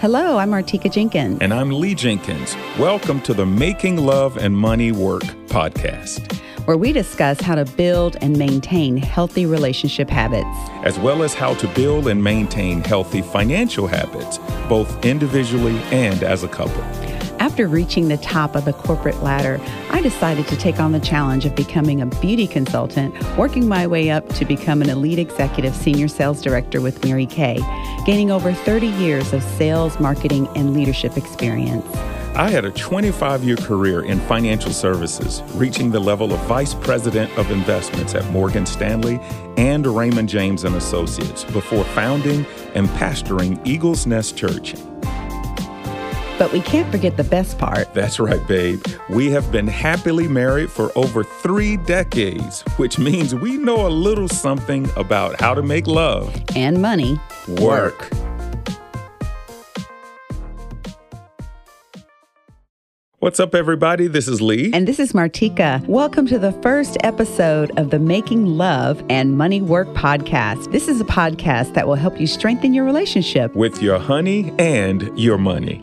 Hello, I'm Martica Jenkins. And I'm Lee Jenkins. Welcome to the Making Love and Money Work Podcast, where we discuss how to build and maintain healthy relationship habits, as well as how to build and maintain healthy financial habits, both individually and as a couple. After reaching the top of the corporate ladder, I decided to take on the challenge of becoming a beauty consultant, working my way up to become an elite executive senior sales director with Mary Kay, gaining over 30 years of sales, marketing, and leadership experience. I had a 25-year career in financial services, reaching the level of vice president of investments at Morgan Stanley and Raymond James and Associates before founding and pastoring Eagle's Nest Church. But we can't forget the best part. That's right, babe. We have been happily married for over 3 decades, which means we know a little something about how to make love and money work. What's up, everybody? This is Lee. And this is Martica. Welcome to the first episode of the Making Love and Money Work podcast. This is a podcast that will help you strengthen your relationship with your honey and your money.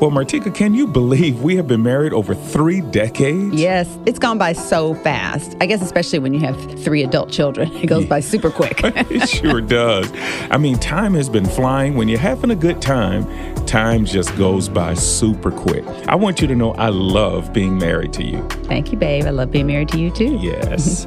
Well, Martica, can you believe we have been married over 3 decades? Yes, it's gone by so fast. I guess especially when you have 3 adult children, it goes by super quick. It sure does. I mean, time has been flying. When you're having a good time, time just goes by super quick. I want you to know I love being married to you. Thank you, babe. I love being married to you, too. Yes.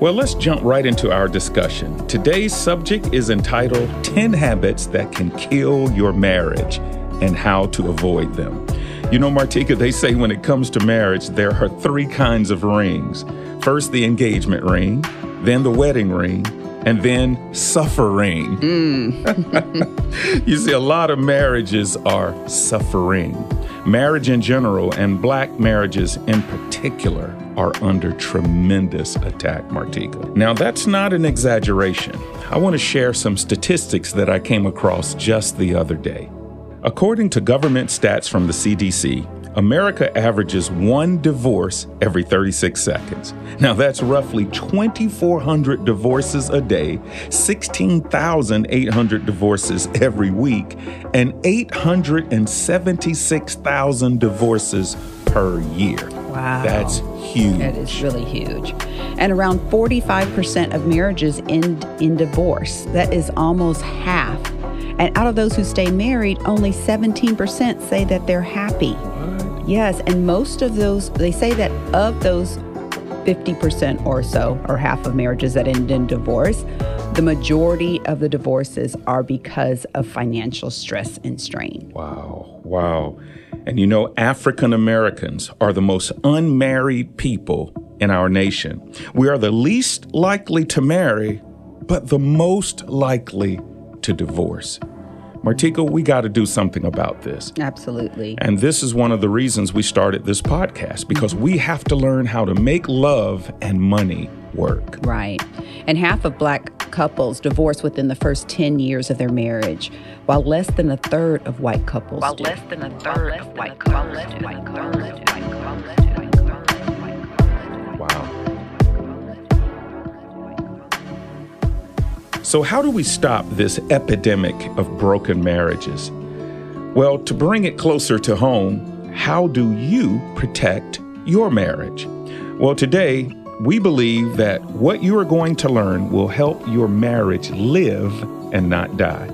Well, let's jump right into our discussion. Today's subject is entitled 10 Habits That Can Kill Your Marriage and How to Avoid Them. You know, Martica, they say when it comes to marriage, there are 3 kinds of rings. First, the engagement ring, then the wedding ring, and then suffering. You see, a lot of marriages are suffering. Marriage in general, and Black marriages in particular, are under tremendous attack, Martica. Now, that's not an exaggeration. I want to share some statistics that I came across just the other day. According to government stats from the CDC, America averages 1 divorce every 36 seconds. Now, that's roughly 2,400 divorces a day, 16,800 divorces every week, and 876,000 divorces per year. Wow. That's huge. That is really huge. And around 45% of marriages end in divorce. That is almost half. And out of those who stay married, only 17% say that they're happy. What? Yes, and most of those, they say that of those 50% or so, or half of marriages that end in divorce, the majority of the divorces are because of financial stress and strain. Wow, wow. And you know, African Americans are the most unmarried people in our nation. We are the least likely to marry, but the most likely to divorce. Martica, we got to do something about this. Absolutely. And this is one of the reasons we started this podcast, because we have to learn how to make love and money work. Right. And half of Black couples divorce within the first 10 years of their marriage, while less than a third of white couples do. Wow. So how do we stop this epidemic of broken marriages? Well, to bring it closer to home, how do you protect your marriage? Well, today, we believe that what you are going to learn will help your marriage live and not die.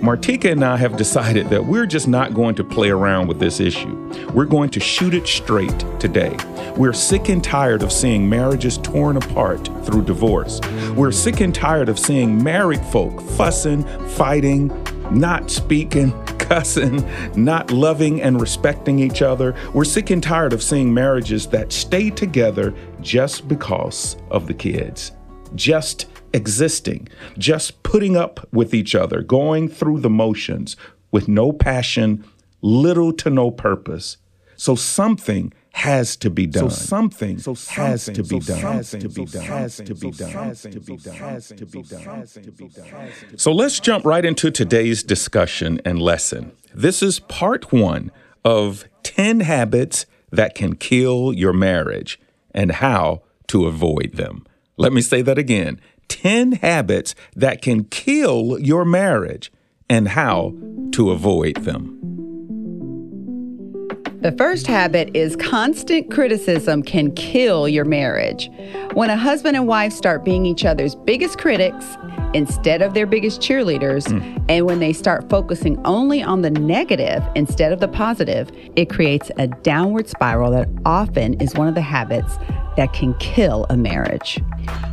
Martica and I have decided that we're just not going to play around with this issue. We're going to shoot it straight today. We're sick and tired of seeing marriages torn apart through divorce. We're sick and tired of seeing married folk fussing, fighting, not speaking, cussing, not loving and respecting each other. We're sick and tired of seeing marriages that stay together just because of the kids, just existing, just putting up with each other, going through the motions with no passion, little to no purpose. So something has to be done. So let's jump right into today's discussion and lesson. This is part 1 of 10 habits that can kill your marriage and how to avoid them. Let me say that again. 10 habits that can kill your marriage and how to avoid them. The first habit is constant criticism can kill your marriage. When a husband and wife start being each other's biggest critics instead of their biggest cheerleaders, and when they start focusing only on the negative instead of the positive, it creates a downward spiral that often is one of the habits that can kill a marriage.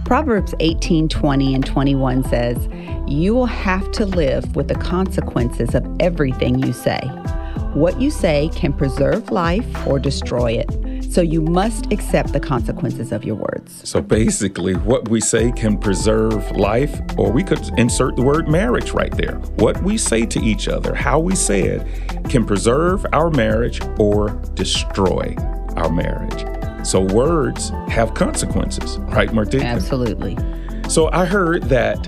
Proverbs 18:20 and 21 says, "You will have to live with the consequences of everything you say. What you say can preserve life or destroy it, so you must accept the consequences of your words." So basically, what we say can preserve life, or we could insert the word marriage right there. What we say to each other, how we say it, can preserve our marriage or destroy our marriage. So words have consequences, right, Martica? Absolutely. So I heard that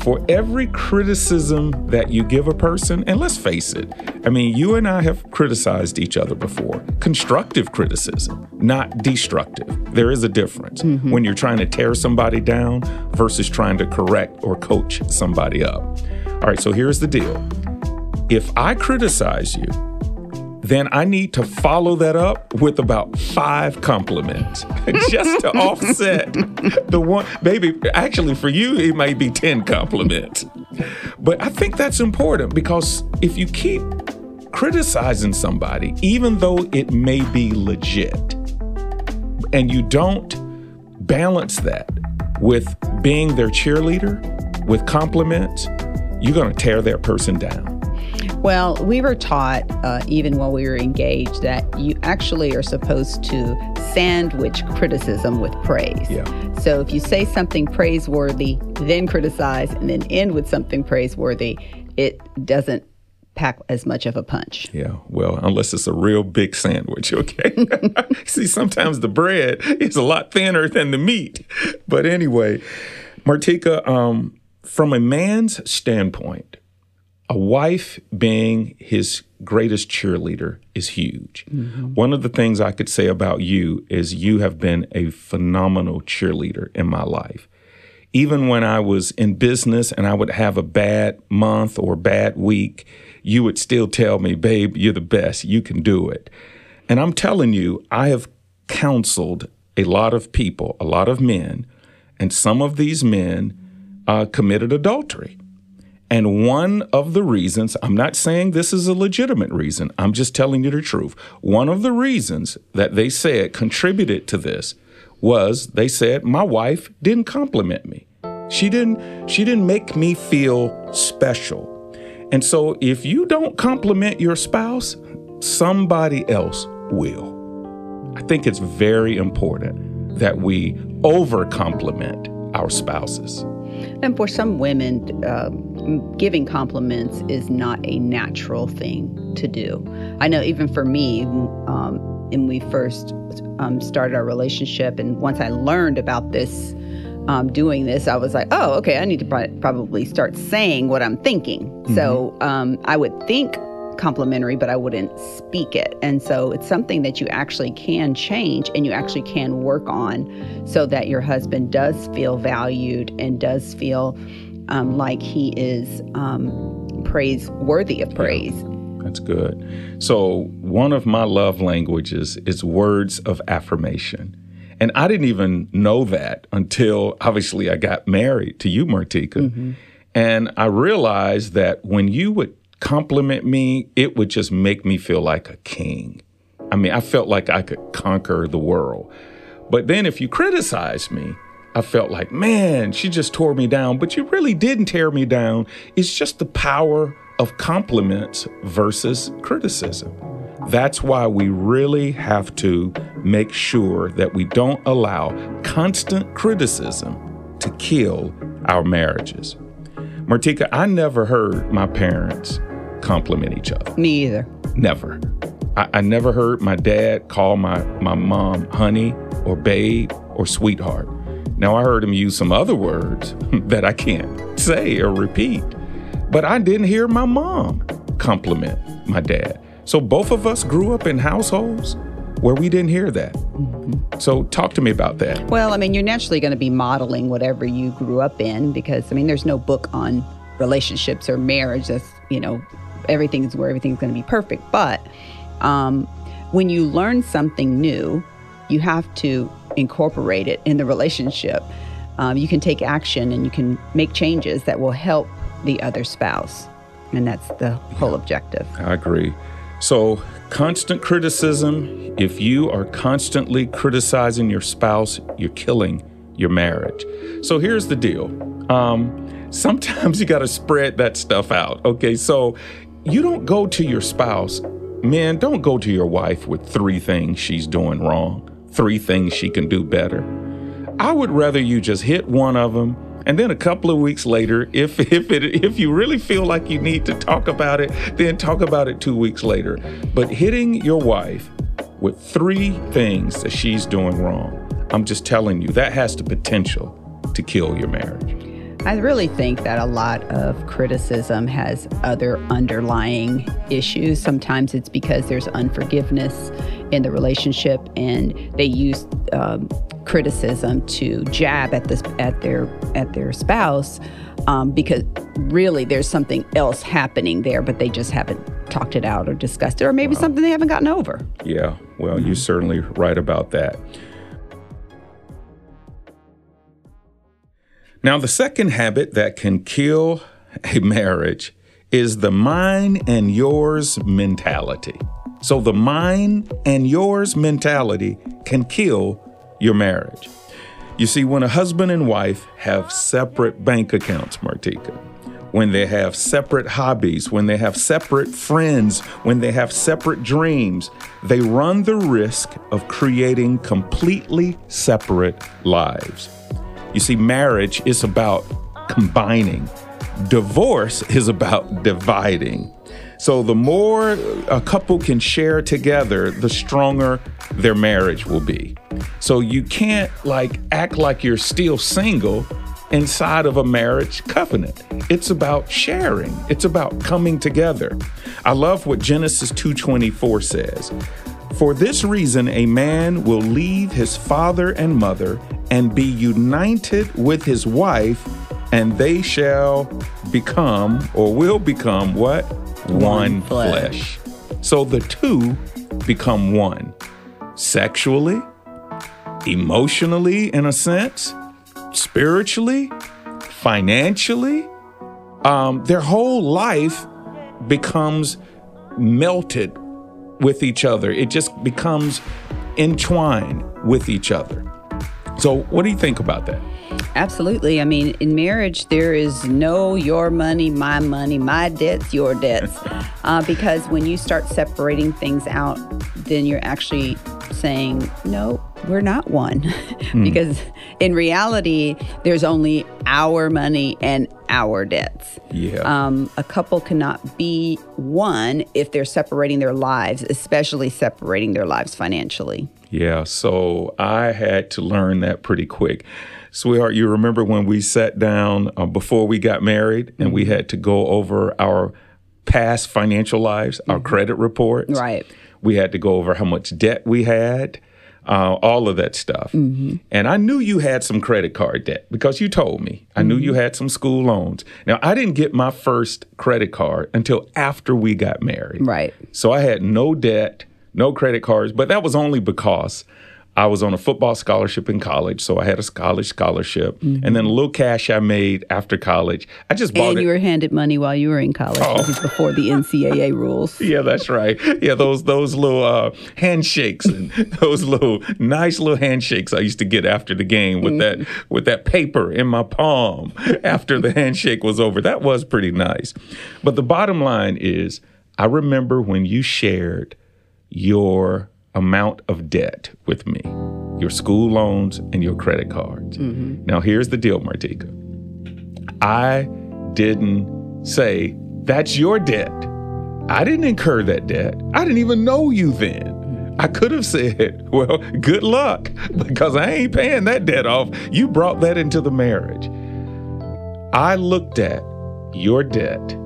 for every criticism that you give a person, and let's face it, I mean, you and I have criticized each other before. Constructive criticism, not destructive. There is a difference when you're trying to tear somebody down versus trying to correct or coach somebody up. All right, so here's the deal. If I criticize you, then I need to follow that up with about 5 compliments just to offset the one. Maybe actually for you, it might be 10 compliments. But I think that's important, because if you keep criticizing somebody, even though it may be legit, and you don't balance that with being their cheerleader, with compliments, you're going to tear that person down. Well, we were taught, even when we were engaged, that you actually are supposed to sandwich criticism with praise. Yeah. So if you say something praiseworthy, then criticize, and then end with something praiseworthy, it doesn't pack as much of a punch. Yeah, well, unless it's a real big sandwich, okay? See, sometimes the bread is a lot thinner than the meat. But anyway, Martica, from a man's standpoint, a wife being his greatest cheerleader is huge. One of the things I could say about you is you have been a phenomenal cheerleader in my life. Even when I was in business and I would have a bad month or bad week, you would still tell me, "Babe, you're the best. You can do it." And I'm telling you, I have counseled a lot of people, a lot of men, and some of these men committed adultery. And one of the reasons, I'm not saying this is a legitimate reason, I'm just telling you the truth. One of the reasons that they said contributed to this was they said, "My wife didn't compliment me. She didn't make me feel special." And so if you don't compliment your spouse, somebody else will. I think it's very important that we over-compliment our spouses. And for some women, giving compliments is not a natural thing to do. I know even for me, when we first started our relationship, and once I learned about this, doing this, I was like, "Oh, okay, I need to probably start saying what I'm thinking." So I would think complimentary, but I wouldn't speak it. And so it's something that you actually can change and you actually can work on, so that your husband does feel valued and does feel like he is praiseworthy of praise. Yeah, that's good. So one of my love languages is words of affirmation. And I didn't even know that until obviously I got married to you, Martica. And I realized that when you would compliment me, it would just make me feel like a king. I mean, I felt like I could conquer the world. But then if you criticize me, I felt like, "Man, she just tore me down." But you really didn't tear me down. It's just the power of compliments versus criticism. That's why we really have to make sure that we don't allow constant criticism to kill our marriages. Martica, I never heard my parents compliment each other. Me either. Never. I never heard my dad call my mom honey or babe or sweetheart. Now, I heard him use some other words that I can't say or repeat, but I didn't hear my mom compliment my dad. So both of us grew up in households where we didn't hear that. Mm-hmm. So talk to me about that. Well, I mean, you're naturally going to be modeling whatever you grew up in because, I mean, there's no book on relationships or marriage that's, you know, everything's where everything's going to be perfect. But when you learn something new, you have to incorporate it in the relationship. You can take action and you can make changes that will help the other spouse. And that's the whole objective. I agree. So constant criticism, if you are constantly criticizing your spouse, you're killing your marriage. So here's the deal. Sometimes you got to spread that stuff out. Okay, so you don't go to your spouse. Men, don't go to your wife with 3 things she's doing wrong, 3 things she can do better. I would rather you just hit one of them. And then a couple of weeks later, if you really feel like you need to talk about it, then talk about it 2 weeks later. But hitting your wife with 3 things that she's doing wrong, I'm just telling you, that has the potential to kill your marriage. I really think that a lot of criticism has other underlying issues. Sometimes it's because there's unforgiveness in the relationship and they use criticism to jab at their spouse because really there's something else happening there, but they just haven't talked it out or discussed it, or maybe something they haven't gotten over. Yeah, well, you're certainly right about that. Now, the second habit that can kill a marriage is the mine and yours mentality. So the mine and yours mentality can kill your marriage. You see, when a husband and wife have separate bank accounts, Martica, when they have separate hobbies, when they have separate friends, when they have separate dreams, they run the risk of creating completely separate lives. You see, marriage is about combining. Divorce is about dividing. So the more a couple can share together, the stronger their marriage will be. So you can't act like you're still single inside of a marriage covenant. It's about sharing. It's about coming together. I love what Genesis 2:24 says. For this reason, a man will leave his father and mother and be united with his wife, and they shall become, or will become, what? One flesh. So the two become one. Sexually, emotionally, in a sense, spiritually, financially, their whole life becomes melted with each other. It just becomes entwined with each other. So what do you think about that? Absolutely. I mean, in marriage, there is no your money, my debts, your debts. Because when you start separating things out, then you're actually saying, no, we're not one. Because in reality, there's only our money and our debts. Yeah. A couple cannot be one if they're separating their lives, especially separating their lives financially. Yeah, so I had to learn that pretty quick. Sweetheart, you remember when we sat down before we got married and we had to go over our past financial lives, our credit reports. Right. We had to go over how much debt we had, all of that stuff. Mm-hmm. And I knew you had some credit card debt because you told me. I knew you had some school loans. Now, I didn't get my first credit card until after we got married. Right. So I had no debt, no credit cards, but that was only because I was on a football scholarship in college, so I had a college scholarship, and then a little cash I made after college. I just bought it. And you were handed money while you were in college. Oh. This is before the NCAA rules. Yeah, that's right. Yeah, those little handshakes and those little nice little handshakes I used to get after the game with that paper in my palm after the handshake was over. That was pretty nice. But the bottom line is, I remember when you shared your amount of debt with me, your school loans and your credit cards. Mm-hmm. Now, here's the deal, Martica. I didn't say, that's your debt. I didn't incur that debt. I didn't even know you then. I could have said, well, good luck, because I ain't paying that debt off. You brought that into the marriage. I looked at your debt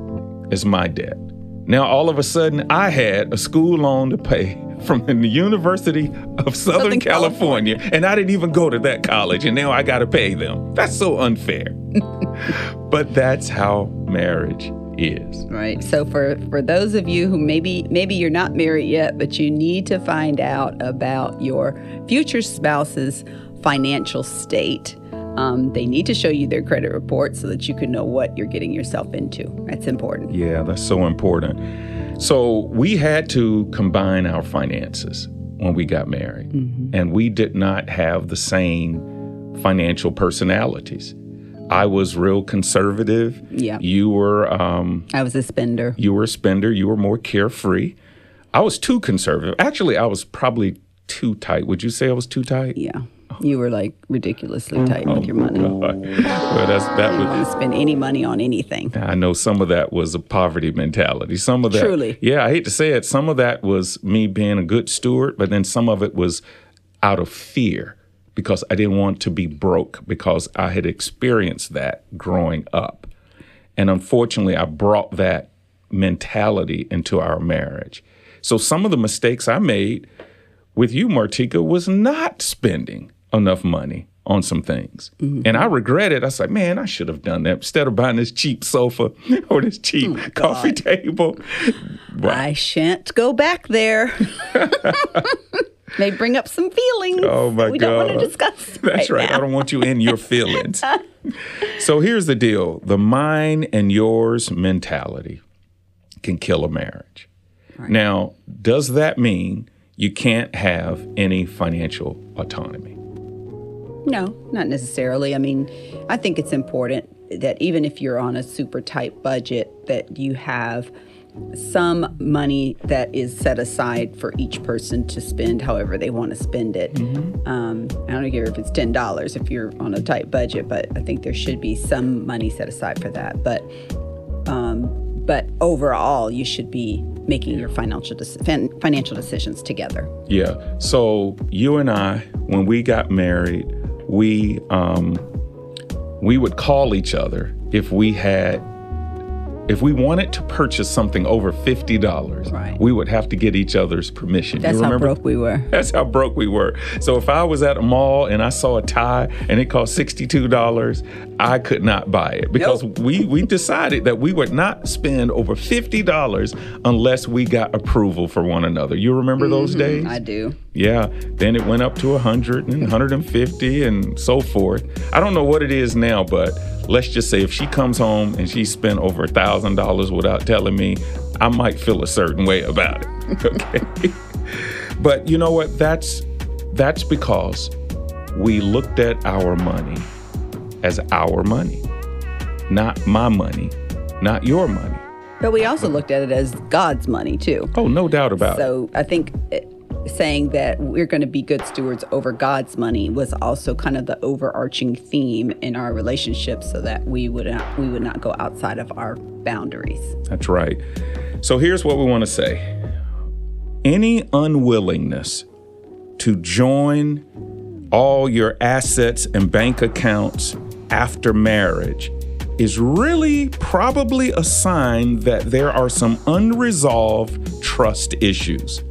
as my debt. Now, all of a sudden, I had a school loan to pay, from the University of Southern California, and I didn't even go to that college, and now I got to pay them. That's so unfair. But that's how marriage is. Right. So for those of you who maybe you're not married yet, but you need to find out about your future spouse's financial state. They need to show you their credit report so that you can know what you're getting yourself into. That's important. Yeah, that's so important. So we had to combine our finances when we got married, mm-hmm. and we did not have the same financial personalities. I was real conservative. Yeah. You were... I was a spender. You were a spender. You were more carefree. I was too conservative. Actually, I was probably too tight. Would you say I was too tight? Yeah. You were like ridiculously tight with your money. Well, that you didn't spend any money on anything. I know some of that was a poverty mentality. Some of that, truly. Yeah, I hate to say it. Some of that was me being a good steward, but then some of it was out of fear because I didn't want to be broke because I had experienced that growing up. And unfortunately, I brought that mentality into our marriage. So some of the mistakes I made with you, Martica, was not spending enough money on some things. Mm-hmm. And I regret it. I was like, man, I should have done that. Instead of buying this cheap sofa or this cheap coffee table. Wow. I shan't go back there. They bring up some feelings. Oh, my God. We don't want to discuss that's right. I don't want you in your feelings. So here's the deal. The mine and yours mentality can kill a marriage. Right. Now, does that mean you can't have any financial autonomy? No, not necessarily. I mean, I think it's important that even if you're on a super tight budget, that you have some money that is set aside for each person to spend however they want to spend it. Mm-hmm. I don't care if it's $10 if you're on a tight budget, but I think there should be some money set aside for that. But overall, you should be making your financial decisions together. Yeah. So you and I, when we got married, we would call each other if we wanted to purchase something over $50, right. We would have to get each other's permission. That's how broke we were. That's how broke we were. So if I was at a mall and I saw a tie and it cost $62, I could not buy it because we decided that we would not spend over $50 unless we got approval for one another. You remember those days? I do. Yeah. Then it went up to 100 and 150 and so forth. I don't know what it is now, but let's just say if she comes home and she spent over $1,000 without telling me, I might feel a certain way about it. Okay. But you know what? That's because we looked at our money as our money, not my money, not your money. But we also looked at it as God's money, too. Oh, no doubt about it. So I think saying that we're going to be good stewards over God's money was also kind of the overarching theme in our relationship so that we would not go outside of our boundaries. That's right. So here's what we want to say. Any unwillingness to join all your assets and bank accounts after marriage is really probably a sign that there are some unresolved trust issues,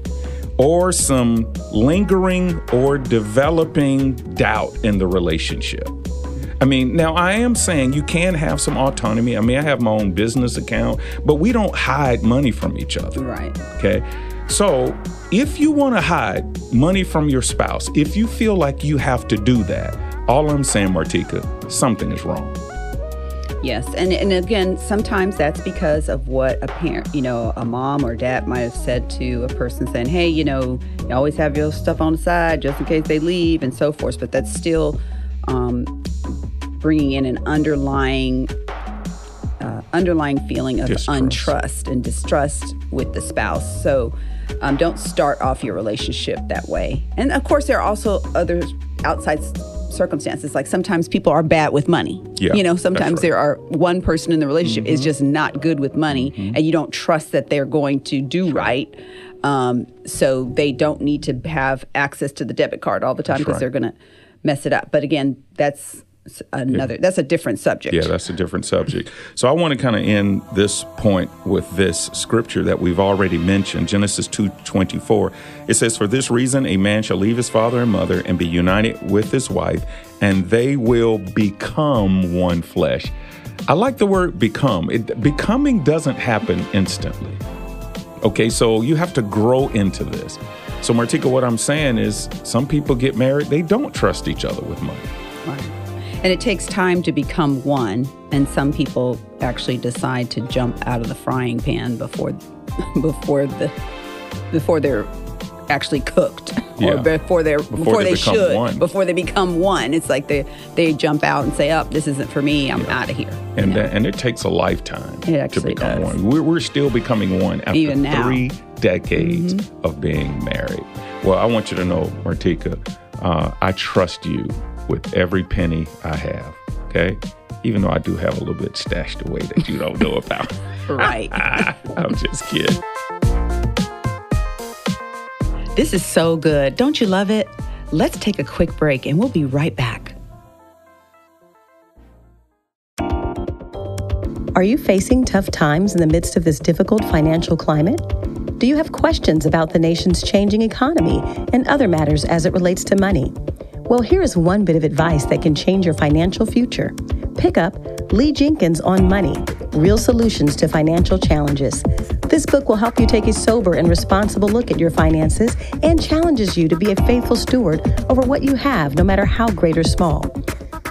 or some lingering or developing doubt in the relationship. I mean, now I am saying you can have some autonomy. I mean, I have my own business account, but we don't hide money from each other. Right. Okay. So if you want to hide money from your spouse, if you feel like you have to do that, all I'm saying, Martica, something is wrong. Yes. And again, sometimes that's because of what a parent, a mom or dad might have said to a person saying, hey, you always have your stuff on the side just in case they leave and so forth. But that's still bringing in an underlying feeling of untrust and distrust with the spouse. So don't start off your relationship that way. And of course, there are also other outside circumstances. Like sometimes people are bad with money. Yeah, sometimes right. There are one person in the relationship mm-hmm. is just not good with money mm-hmm. and you don't trust that they're going to do right. So they don't need to have access to the debit card all the time because they're going to mess it up. But again, that's another, that's a different subject. Yeah, that's a different subject. So I want to kind of end this point with this scripture that we've already mentioned, Genesis 2:24. It says, "For this reason, a man shall leave his father and mother and be united with his wife, and they will become one flesh." I like the word become. Becoming doesn't happen instantly. Okay, so you have to grow into this. So Martica, what I'm saying is some people get married, they don't trust each other with money. Right. And it takes time to become one. And some people actually decide to jump out of the frying pan before they're actually cooked, or before they become one. It's like they jump out and say, "Oh, this isn't for me. I'm out of here." And and it takes a lifetime to become one. We're still becoming one after even now. 3 decades of being married. Well, I want you to know, Martica, I trust you with every penny I have, okay? Even though I do have a little bit stashed away that you don't know about. Right. I'm just kidding. This is so good. Don't you love it? Let's take a quick break and we'll be right back. Are you facing tough times in the midst of this difficult financial climate? Do you have questions about the nation's changing economy and other matters as it relates to money? Well, here is one bit of advice that can change your financial future. Pick up Lee Jenkins on Money, Real Solutions to Financial Challenges. This book will help you take a sober and responsible look at your finances and challenges you to be a faithful steward over what you have, no matter how great or small.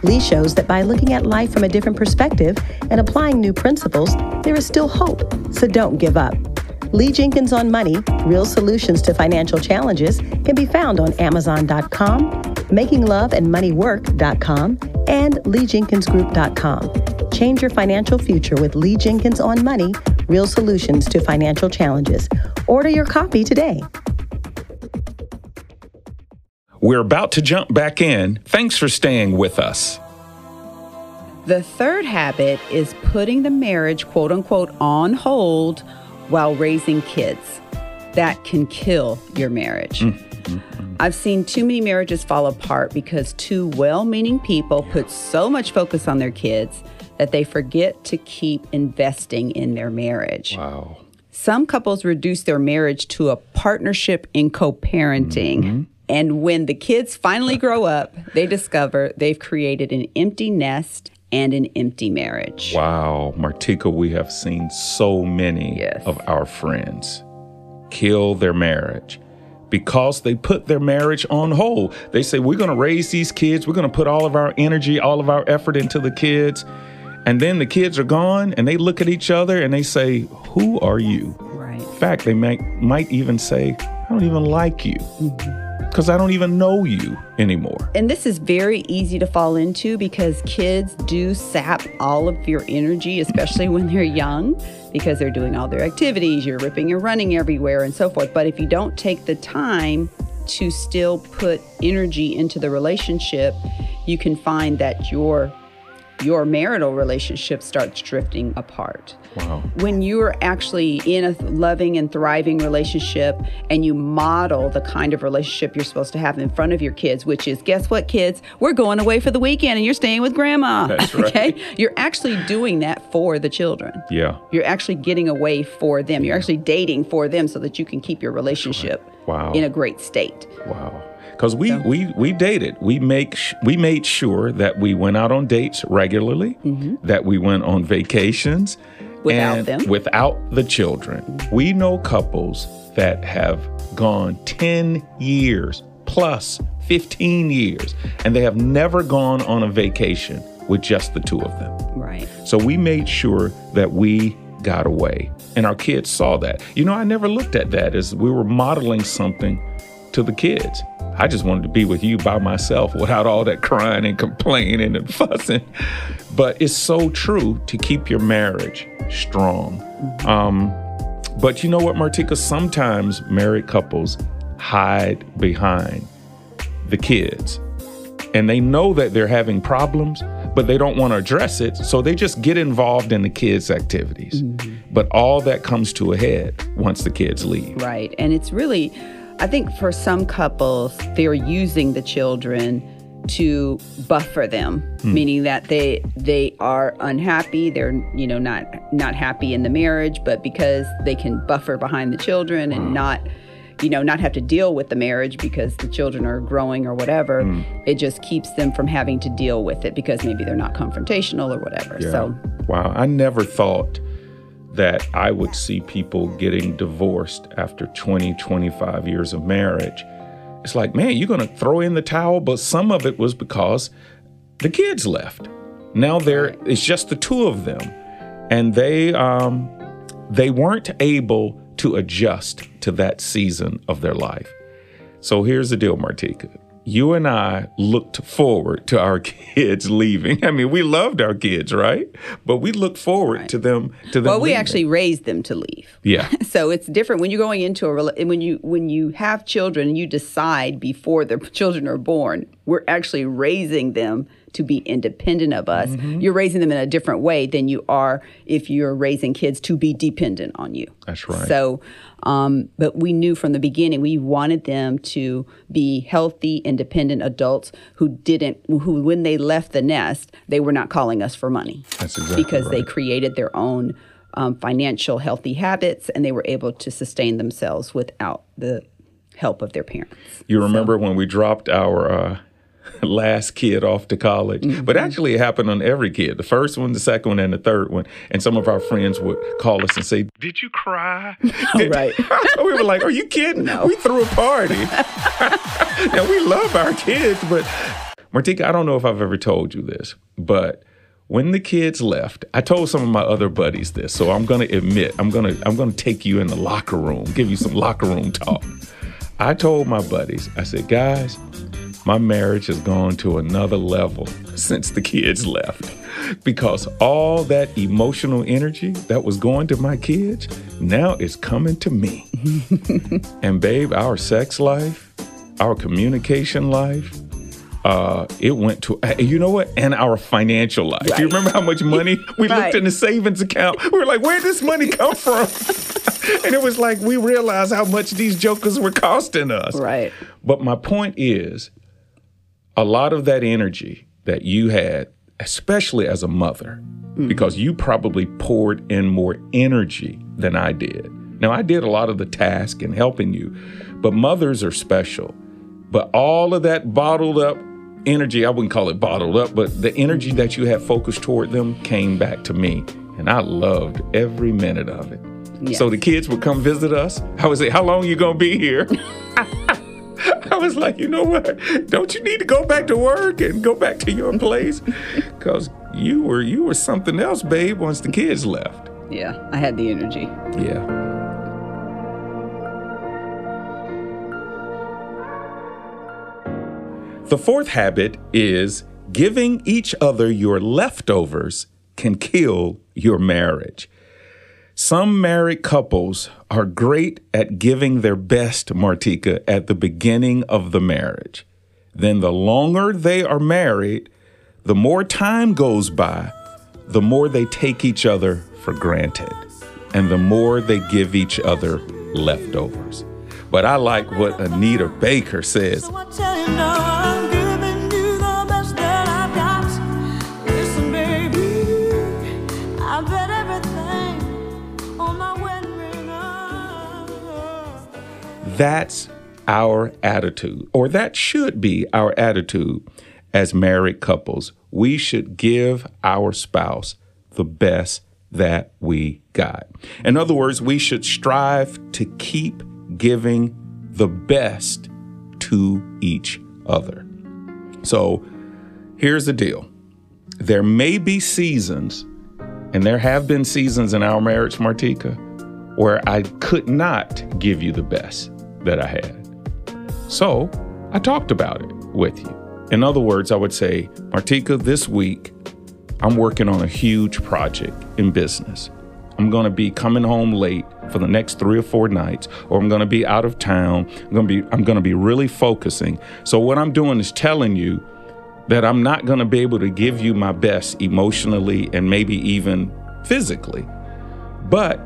Lee shows that by looking at life from a different perspective and applying new principles, there is still hope, so don't give up. Lee Jenkins on Money, Real Solutions to Financial Challenges can be found on Amazon.com, MakingLoveAndMoneyWork.com, and LeeJenkinsGroup.com. Change your financial future with Lee Jenkins on Money, Real Solutions to Financial Challenges. Order your copy today. We're about to jump back in. Thanks for staying with us. The third habit is putting the marriage, quote unquote, on hold while raising kids. That can kill your marriage. I've seen too many marriages fall apart because two well-meaning people put so much focus on their kids that they forget to keep investing in their marriage. Wow. Some couples reduce their marriage to a partnership in co-parenting. And when the kids finally grow up, they discover they've created an empty nest and an empty marriage. Wow, Martica, we have seen so many of our friends kill their marriage because they put their marriage on hold. They say, we're going to raise these kids. We're going to put all of our energy, all of our effort into the kids. And then the kids are gone and they look at each other and they say, who are you? Right. In fact, they might even say, I don't even like you. Because I don't even know you anymore. And this is very easy to fall into because kids do sap all of your energy, especially when they're young, because they're doing all their activities, you're ripping and running everywhere and so forth. But if you don't take the time to still put energy into the relationship, you can find that your marital relationship starts drifting apart. Wow. When you're actually in a loving and thriving relationship and you model the kind of relationship you're supposed to have in front of your kids, which is, guess what, kids? We're going away for the weekend and you're staying with grandma. That's right. Okay? You're actually doing that for the children. Yeah. You're actually getting away for them. You're actually dating for them so that you can keep your relationship in a great state. Wow. Because we dated. We made sure that we went out on dates regularly, that we went on vacations. Without them. Without the children. We know couples that have gone 10 years plus 15 years, and they have never gone on a vacation with just the two of them. Right. So we made sure that we got away, and our kids saw that. You know, I never looked at that as we were modeling something to the kids. I just wanted to be with you by myself without all that crying and complaining and fussing. But it's so true to keep your marriage strong. But you know what, Martica? Sometimes married couples hide behind the kids. And they know that they're having problems, but they don't want to address it. So they just get involved in the kids' activities. But all that comes to a head once the kids leave. Right. And it's really, I think for some couples, they're using the children to buffer them, meaning that they are unhappy. They're, you know, not happy in the marriage, but because they can buffer behind the children and not have to deal with the marriage because the children are growing or whatever, it just keeps them from having to deal with it because maybe they're not confrontational or whatever. Yeah. So, wow, I never thought that I would see people getting divorced after 20, 25 years of marriage. It's like, man, you're going to throw in the towel. But some of it was because the kids left. Now it's just the two of them. And they weren't able to adjust to that season of their life. So here's the deal, Martica. You and I looked forward to our kids leaving. I mean, we loved our kids, right? But we looked forward to them. Well, we actually raised them to leave. Yeah. So it's different when you're going into when you have children and you decide before the children are born, we're actually raising them to be independent of us. Mm-hmm. You're raising them in a different way than you are if you're raising kids to be dependent on you. That's right. So, but we knew from the beginning we wanted them to be healthy, independent adults who when they left the nest, they were not calling us for money. That's exactly because right. They created their own financial healthy habits, and they were able to sustain themselves without the help of their parents. You remember when we dropped our last kid off to college. Mm-hmm. But actually it happened on every kid. The first one, the second one, and the third one. And some of our friends would call us and say, "Did you cry?" Oh, right. We were like, "Are you kidding?" No. We threw a party. Now, we love our kids, but Martica, I don't know if I've ever told you this, but when the kids left, I told some of my other buddies this, so I'm going to admit, I'm going to take you in the locker room, give you some locker room talk. I told my buddies, I said, "Guys, my marriage has gone to another level since the kids left, because all that emotional energy that was going to my kids now is coming to me." And babe, our sex life, our communication life, it went to, you know what? And our financial life. Right. Do you remember how much money we looked in the savings account? We were like, "Where'd this money come from?" And it was like, we realized how much these jokers were costing us. Right. But my point is, a lot of that energy that you had, especially as a mother, because you probably poured in more energy than I did. Now, I did a lot of the task in helping you, but mothers are special. But all of that bottled up energy, I wouldn't call it bottled up, but the energy that you had focused toward them came back to me, and I loved every minute of it. Yes. So the kids would come visit us. I would say, "How long are you going to be here?" I was like, "You know what? Don't you need to go back to work and go back to your place? Because you were something else, babe, once the kids left." Yeah, I had the energy. Yeah. The fourth habit is giving each other your leftovers can kill your marriage. Some married couples are great at giving their best, Martica, at the beginning of the marriage. Then the longer they are married, the more time goes by, the more they take each other for granted, and the more they give each other leftovers. But I like what Anita Baker says. So I tell you no. That's our attitude, or that should be our attitude as married couples. We should give our spouse the best that we got. In other words, we should strive to keep giving the best to each other. So here's the deal. There may be seasons, and there have been seasons in our marriage, Martica, where I could not give you the best that I had. So I talked about it with you. In other words, I would say, "Martica, this week, I'm working on a huge project in business. I'm going to be coming home late for the next 3 or 4 nights, or I'm going to be out of town. I'm going to be really focusing. So what I'm doing is telling you that I'm not going to be able to give you my best emotionally and maybe even physically. But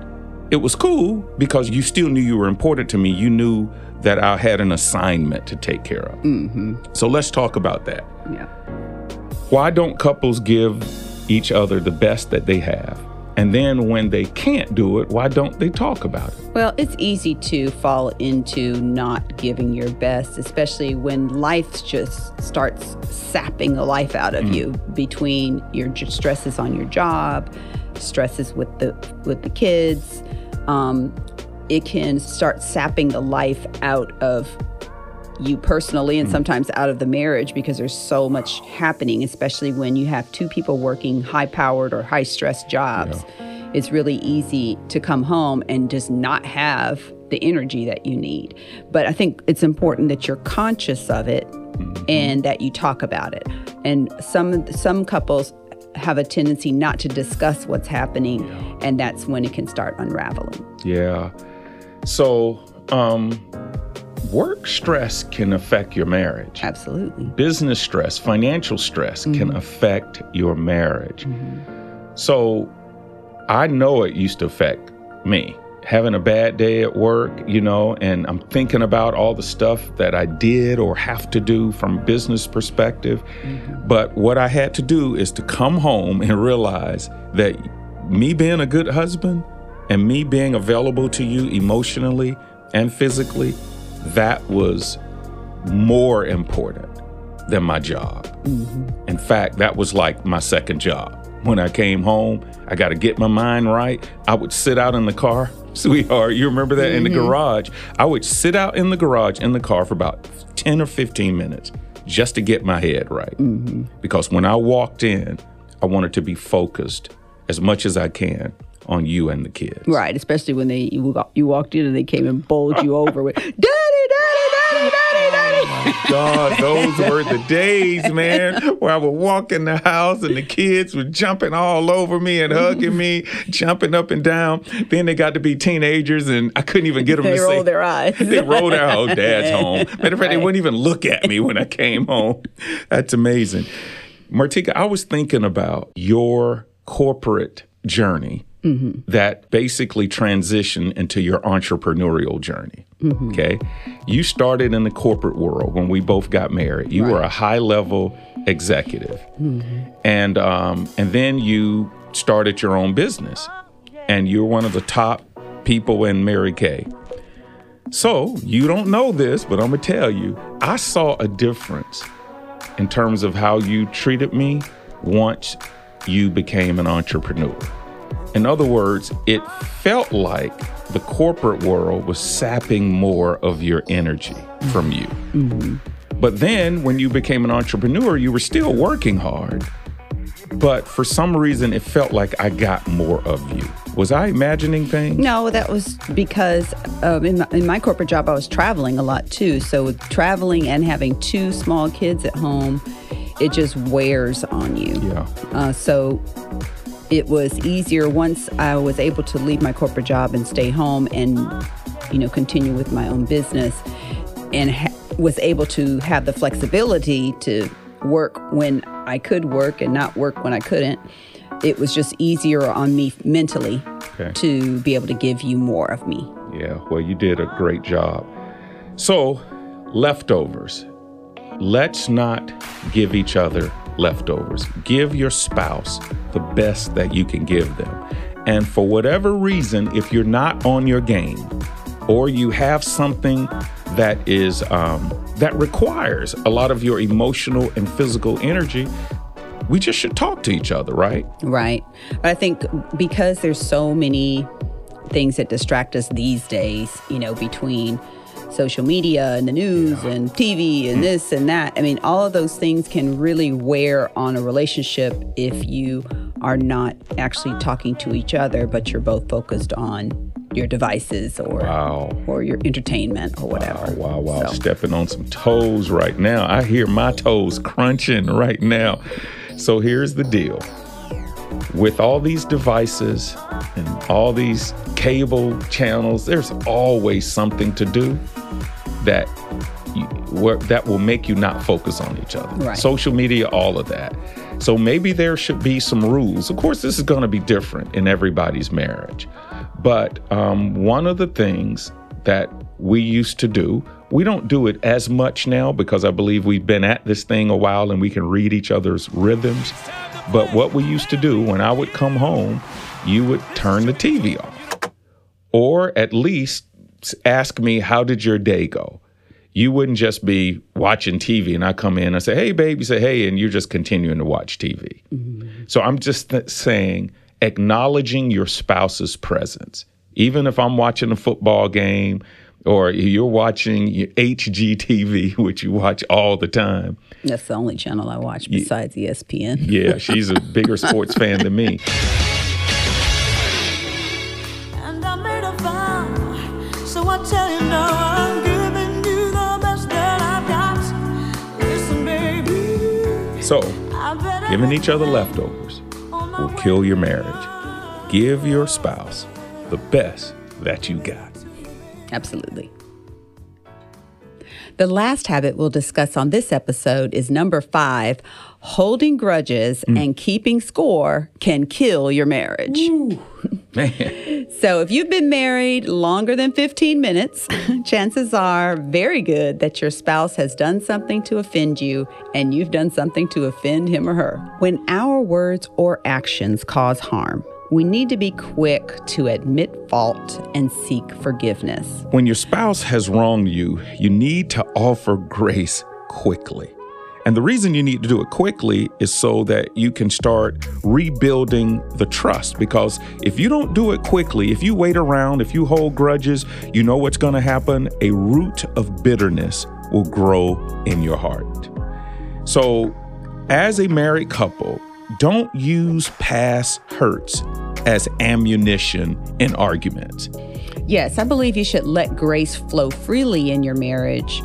it was cool because you still knew you were important to me. You knew that I had an assignment to take care of. Mm-hmm. So let's talk about that. Yeah. Why don't couples give each other the best that they have? And then when they can't do it, why don't they talk about it? Well, it's easy to fall into not giving your best, especially when life just starts sapping the life out of you between your stresses on your job, stresses with the kids. It can start sapping the life out of you personally and sometimes out of the marriage because there's so much happening, especially when you have two people working high-powered or high-stress jobs. Yeah. It's really easy to come home and just not have the energy that you need. But I think it's important that you're conscious of it and that you talk about it. And some couples have a tendency not to discuss what's happening, and that's when it can start unraveling. Yeah. So, work stress can affect your marriage. Absolutely. Business stress, financial stress can affect your marriage. Mm-hmm. So I know it used to affect me. Having a bad day at work, and I'm thinking about all the stuff that I did or have to do from a business perspective. Mm-hmm. But what I had to do is to come home and realize that me being a good husband and me being available to you emotionally and physically, that was more important than my job. Mm-hmm. In fact, that was like my second job. When I came home, I got to get my mind right. I would sit out in the car. Sweetheart, you remember that? In the garage. I would sit out in the garage in the car for about 10 or 15 minutes just to get my head right. Mm-hmm. Because when I walked in, I wanted to be focused as much as I can on you and the kids. Right, especially when you walked in and they came and bowled you over with, Daddy, Daddy, Daddy, Daddy, Daddy. Oh my God, those were the days, man, where I would walk in the house and the kids were jumping all over me and hugging me, jumping up and down. Then they got to be teenagers and I couldn't even get them to say. They rolled their eyes. They rolled their eyes. Oh, Dad's home. Matter of fact, they wouldn't even look at me when I came home. That's amazing. Martica, I was thinking about your corporate journey that basically transitioned into your entrepreneurial journey, okay? You started in the corporate world when we both got married. You were a high-level executive. And then you started your own business, and you're one of the top people in Mary Kay. So you don't know this, but I'm going to tell you, I saw a difference in terms of how you treated me once you became an entrepreneur. In other words, it felt like the corporate world was sapping more of your energy from you. Mm-hmm. But then when you became an entrepreneur, you were still working hard. But for some reason, it felt like I got more of you. Was I imagining things? No, that was because in my corporate job, I was traveling a lot too. So with traveling and having two small kids at home, it just wears on you. Yeah. It was easier once I was able to leave my corporate job and stay home and, continue with my own business and was able to have the flexibility to work when I could work and not work when I couldn't. It was just easier on me mentally to be able to give you more of me. Yeah, well, you did a great job. So, leftovers. Let's not give each other leftovers. Give your spouse the best that you can give them. And for whatever reason, if you're not on your game or you have something that is that requires a lot of your emotional and physical energy, we just should talk to each other, right? Right. I think because there's so many things that distract us these days, between social media and the news and TV and this and that. I mean, all of those things can really wear on a relationship if you are not actually talking to each other, but you're both focused on your devices or your entertainment or whatever. Wow. So. Stepping on some toes right now. I hear my toes crunching right now. So here's the deal. With all these devices and all these cable channels, there's always something to do that will make you not focus on each other. Right. Social media, all of that. So maybe there should be some rules. Of course, this is going to be different in everybody's marriage. But one of the things that we used to do, we don't do it as much now because I believe we've been at this thing a while and we can read each other's rhythms. But what we used to do when I would come home, you would turn the TV off or at least ask me, how did your day go? You wouldn't just be watching TV and I come in and say, hey, babe, you say, hey, and you're just continuing to watch TV. Mm-hmm. So I'm just saying, acknowledging your spouse's presence. Even if I'm watching a football game or you're watching HGTV, which you watch all the time. That's the only channel I watch besides ESPN. Yeah, she's a bigger sports fan than me. And I made a vow, so I tell you now, I'm giving you the best that I've got. Listen, baby. So, giving each other leftovers will kill your marriage. Give your spouse the best that you got. Absolutely. The last habit we'll discuss on this episode is number 5, holding grudges and keeping score can kill your marriage. Ooh, man. So if you've been married longer than 15 minutes, chances are very good that your spouse has done something to offend you and you've done something to offend him or her. When our words or actions cause harm, we need to be quick to admit fault and seek forgiveness. When your spouse has wronged you, you need to offer grace quickly. And the reason you need to do it quickly is so that you can start rebuilding the trust. Because if you don't do it quickly, if you wait around, if you hold grudges, you know what's going to happen? A root of bitterness will grow in your heart. So as a married couple, don't use past hurts as ammunition in arguments. Yes, I believe you should let grace flow freely in your marriage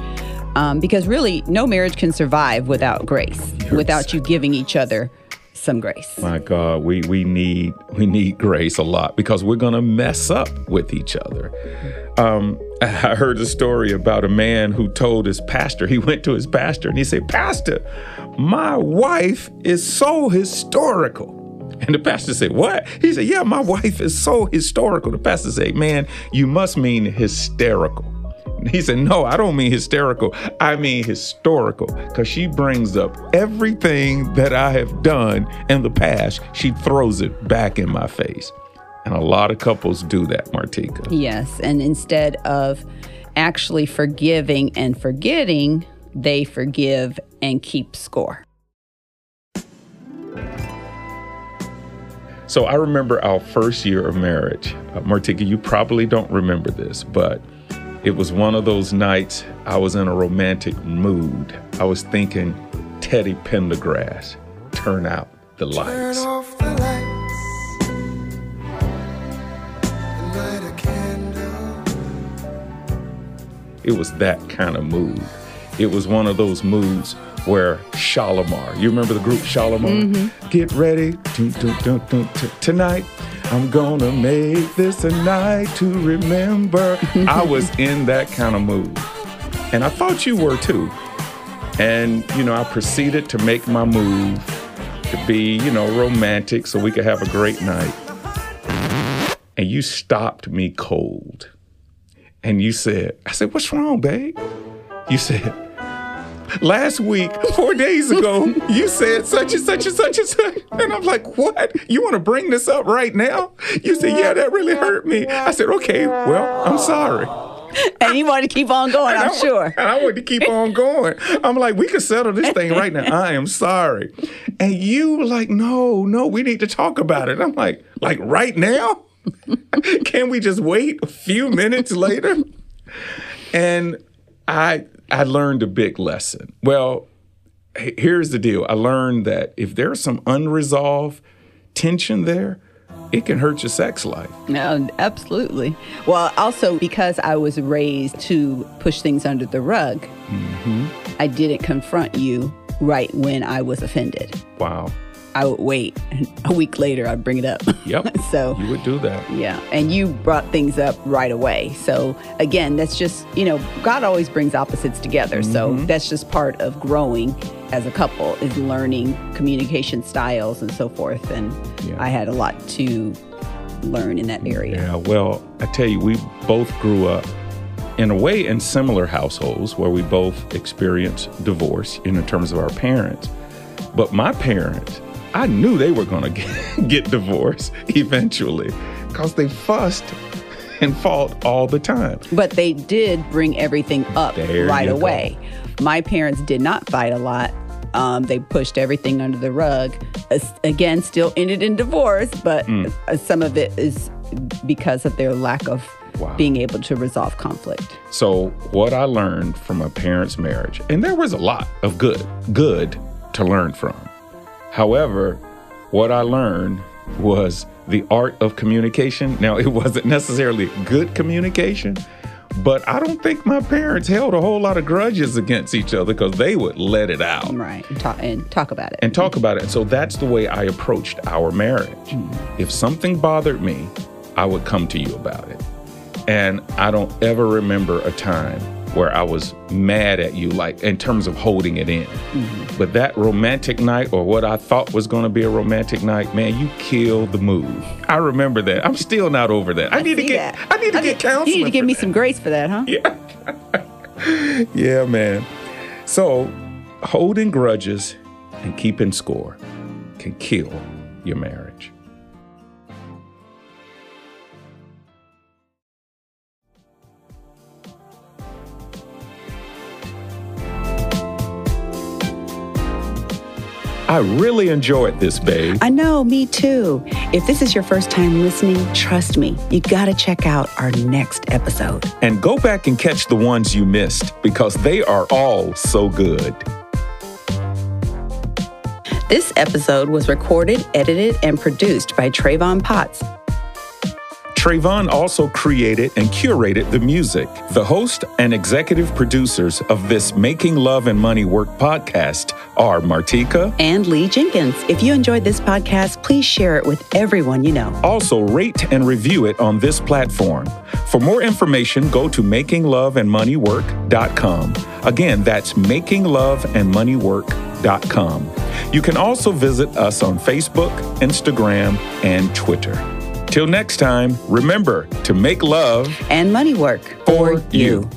because really no marriage can survive without grace, without you giving each other some grace. My God, we need grace a lot because we're going to mess up with each other. I heard a story about a man who told his pastor, he went to his pastor and he said, "Pastor, my wife is so historical." And the pastor said, "What?" He said, "Yeah, my wife is so historical." The pastor said, "Man, you must mean hysterical." He said, "No, I don't mean hysterical. I mean historical, because she brings up everything that I have done in the past. She throws it back in my face." And a lot of couples do that, Martica. Yes, and instead of actually forgiving and forgetting, they forgive and keep score. So I remember our first year of marriage. Martica, you probably don't remember this, but it was one of those nights I was in a romantic mood. I was thinking, Teddy Pendergrass, turn out the lights. Turn off the lights and light a candle. It was that kind of mood. It was one of those moods where Shalamar, you remember the group Shalamar? Mm-hmm. Get ready, dun, dun, dun, dun, tonight. I'm gonna make this a night to remember. I was in that kind of mood. And I thought you were too. And, you know, I proceeded to make my move to be, you know, romantic so we could have a great night. And you stopped me cold. And you said, I said, "What's wrong, babe?" You said, "Last week, 4 days ago, you said such and such and such and such." And I'm like, "What? You want to bring this up right now?" You said, "Yeah, that really hurt me." I said, "Okay, well, I'm sorry." And you wanted to keep on going, I'm sure. And I wanted to keep on going. I'm like, "We could settle this thing right now. I am sorry." And you were like, no, we need to talk about it. And I'm like right now? Can we just wait a few minutes later? And I learned a big lesson. Well, here's the deal. I learned that if there's some unresolved tension there, it can hurt your sex life. No, absolutely. Well, also because I was raised to push things under the rug, I didn't confront you right when I was offended. Wow. I would wait. And a week later, I'd bring it up. Yep. So you would do that. Yeah. And you brought things up right away. So again, that's just, you know, God always brings opposites together. Mm-hmm. So that's just part of growing as a couple, is learning communication styles and so forth. And yeah. I had a lot to learn in that area. Yeah. Well, I tell you, we both grew up in a way in similar households where we both experienced divorce in terms of our parents. But my parents, I knew they were going to get divorced eventually because they fussed and fought all the time. But they did bring everything up right away. My parents did not fight a lot. They pushed everything under the rug. Again, still ended in divorce, but some of it is because of their lack of being able to resolve conflict. So what I learned from my parents' marriage, and there was a lot of good to learn from. However, what I learned was the art of communication. Now, it wasn't necessarily good communication, but I don't think my parents held a whole lot of grudges against each other because they would let it out. Right. And talk about it. And talk about it. So that's the way I approached our marriage. Mm. If something bothered me, I would come to you about it. And I don't ever remember a time where I was mad at you, like in terms of holding it in. Mm-hmm. But that romantic night, or what I thought was going to be a romantic night, man, you killed the mood. I remember that. I'm still not over that. I need to get counseling. You need to give me some grace for that, huh? Yeah. Yeah, man. So holding grudges and keeping score can kill your marriage. I really enjoyed this, babe. I know, me too. If this is your first time listening, trust me, you gotta check out our next episode. And go back and catch the ones you missed because they are all so good. This episode was recorded, edited, and produced by Trayvon Potts. Trayvon also created and curated the music. The host and executive producers of this Making Love and Money Work podcast are Martica and Lee Jenkins. If you enjoyed this podcast, please share it with everyone you know. Also, rate and review it on this platform. For more information, go to makingloveandmoneywork.com. Again, that's makingloveandmoneywork.com. You can also visit us on Facebook, Instagram, and Twitter. Till next time, remember to make love and money work for you.